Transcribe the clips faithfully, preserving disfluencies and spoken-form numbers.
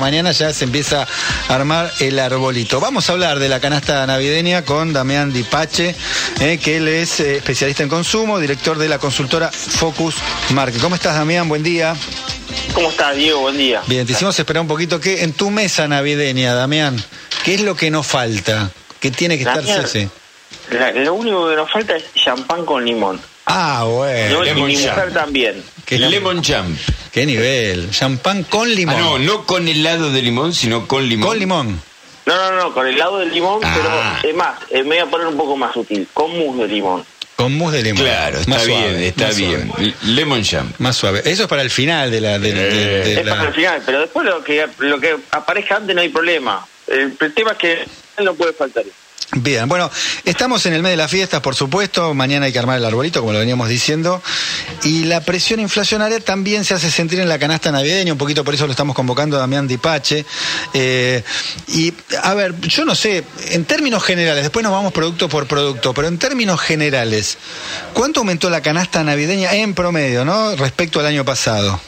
Mañana ya se empieza a armar el arbolito. Vamos a hablar de la canasta navideña con Damián Di Pacce, eh, que él es eh, especialista en consumo, director de la consultora Focus Market. ¿Cómo estás, Damián? Buen día. ¿Cómo estás, Diego? Buen día. Bien, te hicimos esperar un poquito. Que en tu mesa navideña, Damián, ¿qué es lo que nos falta? ¿Qué tiene que Damián, estar Cese? La, lo único que nos falta es champán con limón. Ah, bueno. No, y mi mujer también. El lemon champ. Qué nivel. Champán con limón. Ah, no, no con helado de limón, sino con limón. Con limón. No, no, no, con helado de limón, ah. pero es más, eh, me voy a poner un poco más sutil. Con mousse de limón. Con mousse de limón. Claro, está más bien, suave, está bien. Suave. Lemon jam. Más suave. Eso es para el final de la... De, eh. de, de, de es la... para el final, pero después lo que, lo que aparezca antes no hay problema. El, el tema es que no puede faltar. Bien, bueno, estamos en el mes de las fiestas, por supuesto. Mañana hay que armar el arbolito, como lo veníamos diciendo. Y la presión inflacionaria también se hace sentir en la canasta navideña. Un poquito por eso lo estamos convocando a Damián Di Pacce. Eh, y, a ver, yo no sé, en términos generales, después nos vamos producto por producto, pero en términos generales, ¿cuánto aumentó la canasta navideña en promedio, no, respecto al año pasado?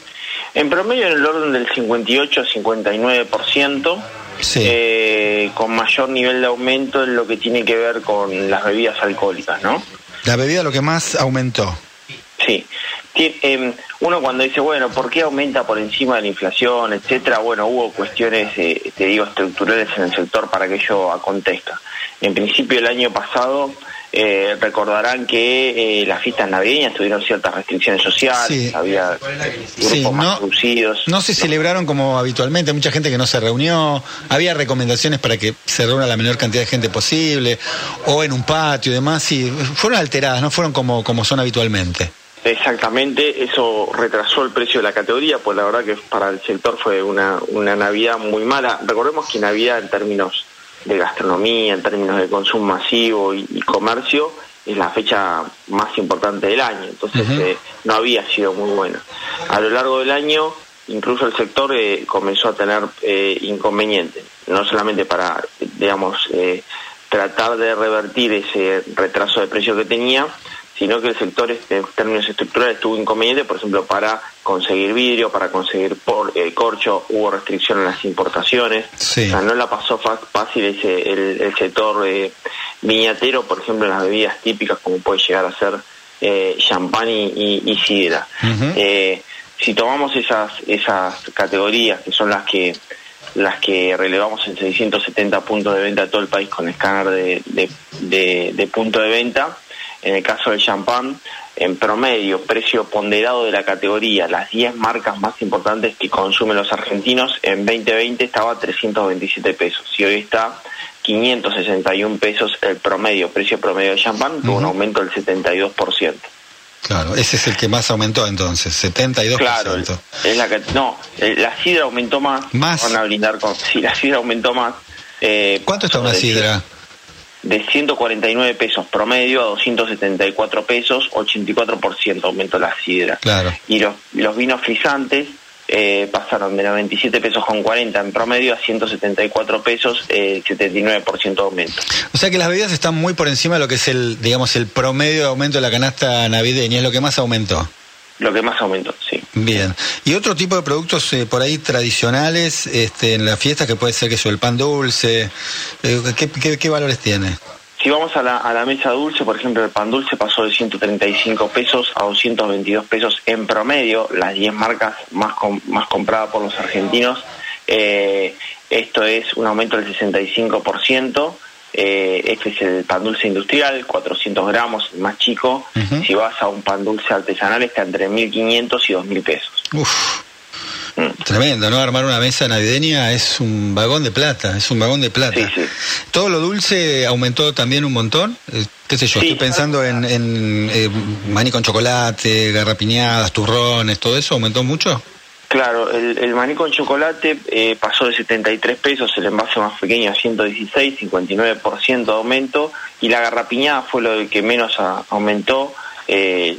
En promedio en el orden del cincuenta y ocho a cincuenta y nueve por ciento. Sí. Eh, con mayor nivel de aumento en lo que tiene que ver con las bebidas alcohólicas, ¿no? La bebida lo que más aumentó. Sí. Tien, eh, uno cuando dice, bueno, ¿por qué aumenta por encima de la inflación, etcétera? Bueno, hubo cuestiones, eh, te digo, estructurales en el sector para que ello acontezca. En principio, el año pasado... Eh, recordarán que eh, las fiestas navideñas tuvieron ciertas restricciones sociales, sí. Había grupos sí, no, más reducidos. No se celebraron como habitualmente, mucha gente que no se reunió, había recomendaciones para que se reúna la menor cantidad de gente posible, o en un patio y demás, y fueron alteradas, no fueron como, como son habitualmente. Exactamente, eso retrasó el precio de la categoría, pues la verdad que para el sector fue una, una Navidad muy mala. Recordemos que Navidad en términos... de gastronomía, en términos de consumo masivo y, y comercio, es la fecha más importante del año, entonces uh-huh. eh, no había sido muy buena. A lo largo del año, incluso el sector eh, comenzó a tener eh, inconvenientes, no solamente para, digamos, eh, tratar de revertir ese retraso de precio que tenía, sino que el sector en términos estructurales tuvo inconvenientes, por ejemplo, para conseguir vidrio, para conseguir por, eh, corcho, hubo restricción en las importaciones, sí. O sea, no la pasó fácil ese, el, el sector eh, viñatero, por ejemplo, en las bebidas típicas, como puede llegar a ser eh, champán y, y, y sidra. Uh-huh. Eh, si tomamos esas, esas categorías, que son las que las que relevamos en seiscientos setenta puntos de venta de todo el país con escáner de, de, de, de punto de venta, en el caso del champán, en promedio, precio ponderado de la categoría, las diez marcas más importantes que consumen los argentinos, en veinte veinte estaba trescientos veintisiete pesos. Y hoy está quinientos sesenta y un pesos el promedio, precio promedio del champán, uh-huh. Tuvo un aumento del setenta y dos por ciento. Claro, ese es el que más aumentó entonces, setenta y dos por ciento. Claro, es la que, no, la sidra aumentó más. ¿Más? Van a brindar con, sí, la sidra aumentó más. Eh, ¿Cuánto está una sidra? De ciento cuarenta y nueve pesos promedio a doscientos setenta y cuatro pesos, ochenta y cuatro por ciento aumento la sidra. Claro. Y los, los vinos frisantes eh, pasaron de noventa y siete pesos con cuarenta en promedio a ciento setenta y cuatro pesos, eh, setenta y nueve por ciento de aumento. O sea que las bebidas están muy por encima de lo que es el, digamos, el promedio de aumento de la canasta navideña, es lo que más aumentó. Lo que más aumentó, sí. Bien. ¿Y otro tipo de productos eh, por ahí tradicionales este, en las fiestas, que puede ser que el pan dulce? Eh, ¿qué, qué, ¿Qué valores tiene? Si vamos a la, a la mesa dulce, por ejemplo, el pan dulce pasó de ciento treinta y cinco pesos a doscientos veintidós pesos en promedio, las diez marcas más, com, más compradas por los argentinos. Eh, esto es un aumento del sesenta y cinco por ciento. Eh, este es el pan dulce industrial, cuatrocientos gramos, más chico. Uh-huh. Si vas a un pan dulce artesanal está entre mil quinientos y dos mil pesos. Uf, mm. Tremendo, ¿no? Armar una mesa navideña es un vagón de plata, es un vagón de plata. Sí, sí. Todo lo dulce aumentó también un montón. Qué sé yo, sí, estoy pensando en, en eh, maní con chocolate, garrapiñadas, turrones, todo eso, ¿aumentó mucho? Claro, el, el maní con chocolate eh, pasó de setenta y tres pesos, el envase más pequeño a ciento dieciséis, cincuenta y nueve por ciento de aumento, y la garrapiñada fue lo que menos a, aumentó, eh,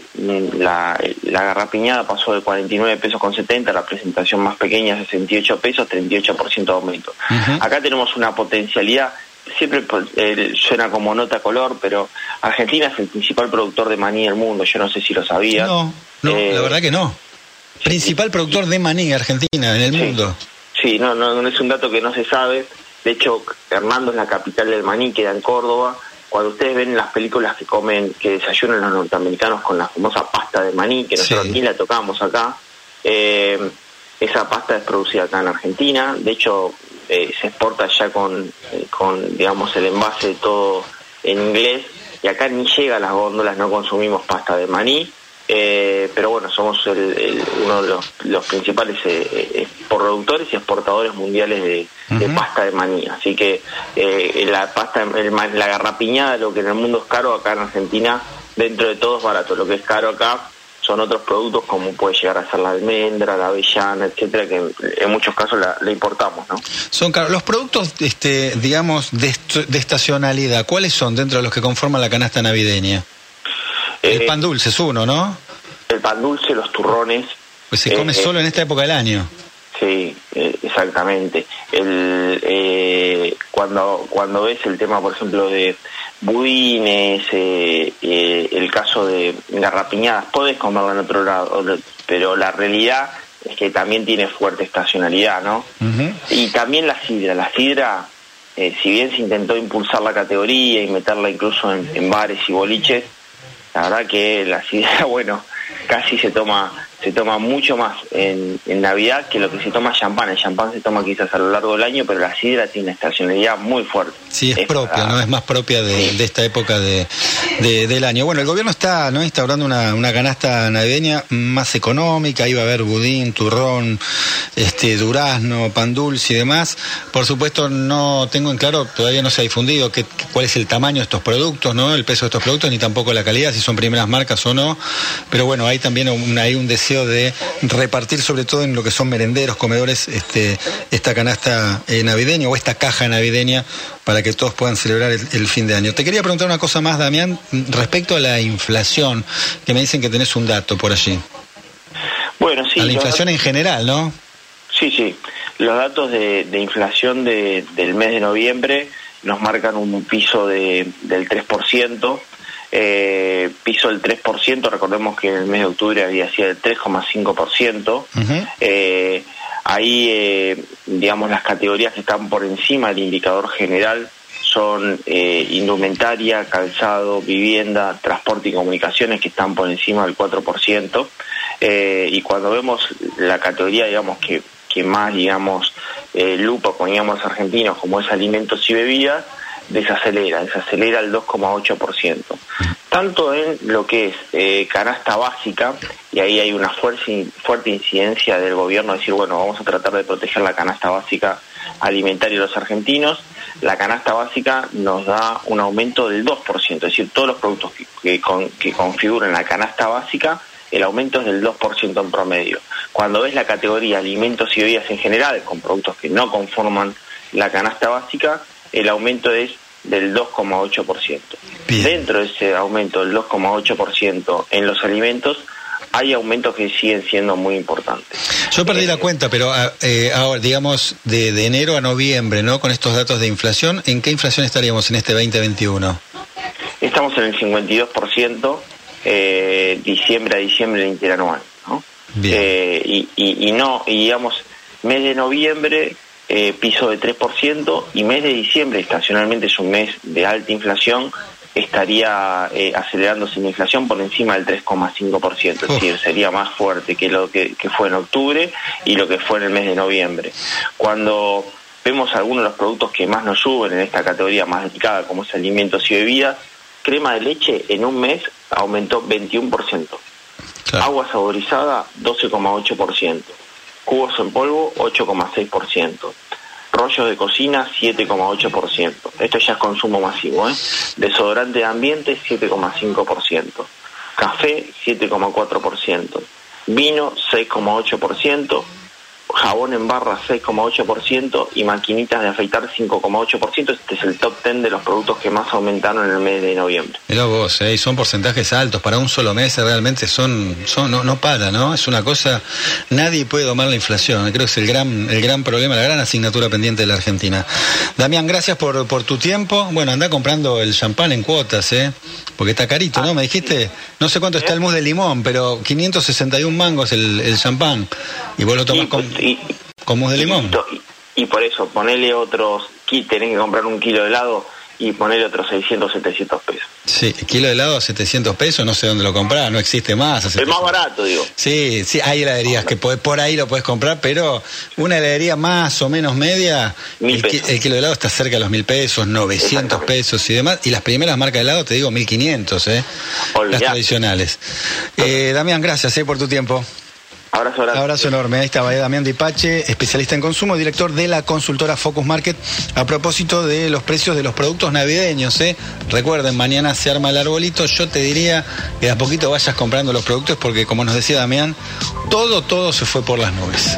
la, la garrapiñada pasó de cuarenta y nueve pesos con setenta, la presentación más pequeña sesenta y ocho pesos, treinta y ocho por ciento de aumento. Uh-huh. Acá tenemos una potencialidad, siempre eh, suena como nota color, pero Argentina es el principal productor de maní del mundo, yo no sé si lo sabías. No, no eh, la verdad que no. Principal productor de maní Argentina en el sí, mundo. Sí, no, no, no es un dato que no se sabe. De hecho, Hernando es la capital del maní, queda en Córdoba. Cuando ustedes ven las películas que comen, que desayunan los norteamericanos con la famosa pasta de maní, que nosotros sí. Aquí la tocamos acá, eh, esa pasta es producida acá en Argentina. De hecho, eh, se exporta ya con, eh, con, digamos, el envase de todo en inglés. Y acá ni llega a las góndolas, no consumimos pasta de maní. Eh, pero bueno, somos el, el, uno de los, los principales eh, productores y exportadores mundiales de, uh-huh. de pasta de maní, así que eh, la pasta, el, la garrapiñada, lo que en el mundo es caro, acá en Argentina dentro de todo es barato. Lo que es caro acá son otros productos, como puede llegar a ser la almendra, la avellana, etcétera, que en, en muchos casos la, la importamos, ¿no? Son caros. Los productos, este, digamos, de, de estacionalidad, ¿cuáles son dentro de los que conforman la canasta navideña? El pan dulce es uno, ¿no? El pan dulce, los turrones. Pues se come eh, solo en esta época del año. Sí, eh, exactamente. El, eh, cuando cuando ves el tema, por ejemplo, de budines, eh, eh, el caso de garrapiñadas, podés comerlo en otro lado, pero la realidad es que también tiene fuerte estacionalidad, ¿no? Uh-huh. Y también la sidra, la sidra, eh, si bien se intentó impulsar la categoría y meterla incluso en, en bares y boliches, la verdad que la sidra, bueno, casi se toma se toma mucho más en, en Navidad que lo que se toma champán. El champán se toma quizás a lo largo del año, pero la sidra tiene una estacionalidad muy fuerte. Sí, es, es propia, para... ¿no? Es más propia de, sí. de esta época de, de del año. Bueno, el gobierno está no instaurando una, una canasta navideña más económica. Ahí va a haber budín, turrón, este durazno, pan dulce y demás. Por supuesto, no tengo en claro, todavía no se ha difundido qué, cuál es el tamaño de estos productos, ¿no? El peso de estos productos, ni tampoco la calidad, si son primeras marcas o no. Pero bueno, hay también un, hay un deseo de repartir, sobre todo en lo que son merenderos, comedores, este, esta canasta eh, navideña o esta caja navideña para que todos puedan celebrar el, el fin de año. Te quería preguntar una cosa más, Damián, respecto a la inflación, que me dicen que tenés un dato por allí. Bueno, sí. A la inflación datos, en general, ¿no? Sí, sí. Los datos de, de inflación de, del mes de noviembre nos marcan un piso de, del tres por ciento. Eh, piso el tres por ciento, recordemos que en el mes de octubre había sido el tres coma cinco por ciento. Uh-huh. eh, ahí, eh, digamos, las categorías que están por encima del indicador general son eh, indumentaria, calzado, vivienda, transporte y comunicaciones, que están por encima del cuatro por ciento. Eh, y cuando vemos la categoría, digamos, que, que más, digamos, eh, lupa poníamos los argentinos, como es alimentos y bebidas, desacelera, desacelera el dos coma ocho por ciento. Tanto en lo que es eh, canasta básica, y ahí hay una fuerte, fuerte incidencia del gobierno, decir, bueno, vamos a tratar de proteger la canasta básica alimentaria de los argentinos. La canasta básica nos da un aumento del dos por ciento, es decir, todos los productos que, que, con, que configuran la canasta básica, el aumento es del dos por ciento en promedio. Cuando ves la categoría alimentos y bebidas en general, con productos que no conforman la canasta básica, el aumento es del dos coma ocho por ciento. Bien. Dentro de ese aumento del dos coma ocho por ciento en los alimentos, hay aumentos que siguen siendo muy importantes. Yo perdí eh, la cuenta, pero eh, ahora, digamos, de, de enero a noviembre, ¿no? Con estos datos de inflación, ¿en qué inflación estaríamos en este veinte veintiuno? Estamos en el cincuenta y dos por ciento, eh, diciembre a diciembre interanual, ¿no? Bien. Eh, y, y, y no, y digamos, mes de noviembre... Eh, piso de tres por ciento, y mes de diciembre, estacionalmente es un mes de alta inflación, estaría eh, acelerándose la inflación por encima del tres coma cinco por ciento, es decir, sería más fuerte que lo que, que fue en octubre y lo que fue en el mes de noviembre. Cuando vemos algunos de los productos que más nos suben en esta categoría más delicada, como es alimentos y bebidas, crema de leche en un mes aumentó veintiuno por ciento, claro. Agua saborizada doce coma ocho por ciento. Cubos en polvo, ocho coma seis por ciento. Rollos de cocina, siete coma ocho por ciento. Esto ya es consumo masivo, ¿eh? Desodorante de ambiente, siete coma cinco por ciento. Café, siete coma cuatro por ciento. Vino, seis coma ocho por ciento. Jabón en barra, seis coma ocho por ciento. Y maquinitas de afeitar, cinco coma ocho por ciento. Este es el top diez de los productos que más aumentaron en el mes de noviembre. Mirá vos, ¿eh? Son porcentajes altos para un solo mes, realmente son, son no, no para, ¿no? Es una cosa, nadie puede domar la inflación. Creo que es el gran, el gran problema, la gran asignatura pendiente de la Argentina. Damián, gracias por, por tu tiempo. Bueno, andá comprando el champán en cuotas, ¿eh? Porque está carito, ¿no? Me dijiste, no sé cuánto está el mousse de limón, pero quinientos sesenta y uno mangos el, el champán. Y vos lo tomás con... Y, con mousse de limón. Y, y por eso ponele otros, tenés que comprar un kilo de helado y ponele otros seiscientos, setecientos pesos. Sí, kilo de helado a setecientos pesos, no sé dónde lo comprás, no existe más. Es más barato, digo. Sí, sí, hay heladerías que podés, por ahí lo podés comprar, pero una heladería más o menos media, el, el kilo de helado está cerca de los mil pesos, novecientos pesos y demás, y las primeras marcas de helado, te digo, mil quinientos, ¿eh? Olvidate. Las tradicionales. Eh, Damián, gracias eh, por tu tiempo. Abrazo, abrazo. Abrazo enorme. Ahí estaba Damián Di Pacce, especialista en consumo, director de la consultora Focus Market, a propósito de los precios de los productos navideños, ¿eh? Recuerden, mañana se arma el arbolito. Yo te diría que de a poquito vayas comprando los productos porque, como nos decía Damián, todo, todo se fue por las nubes.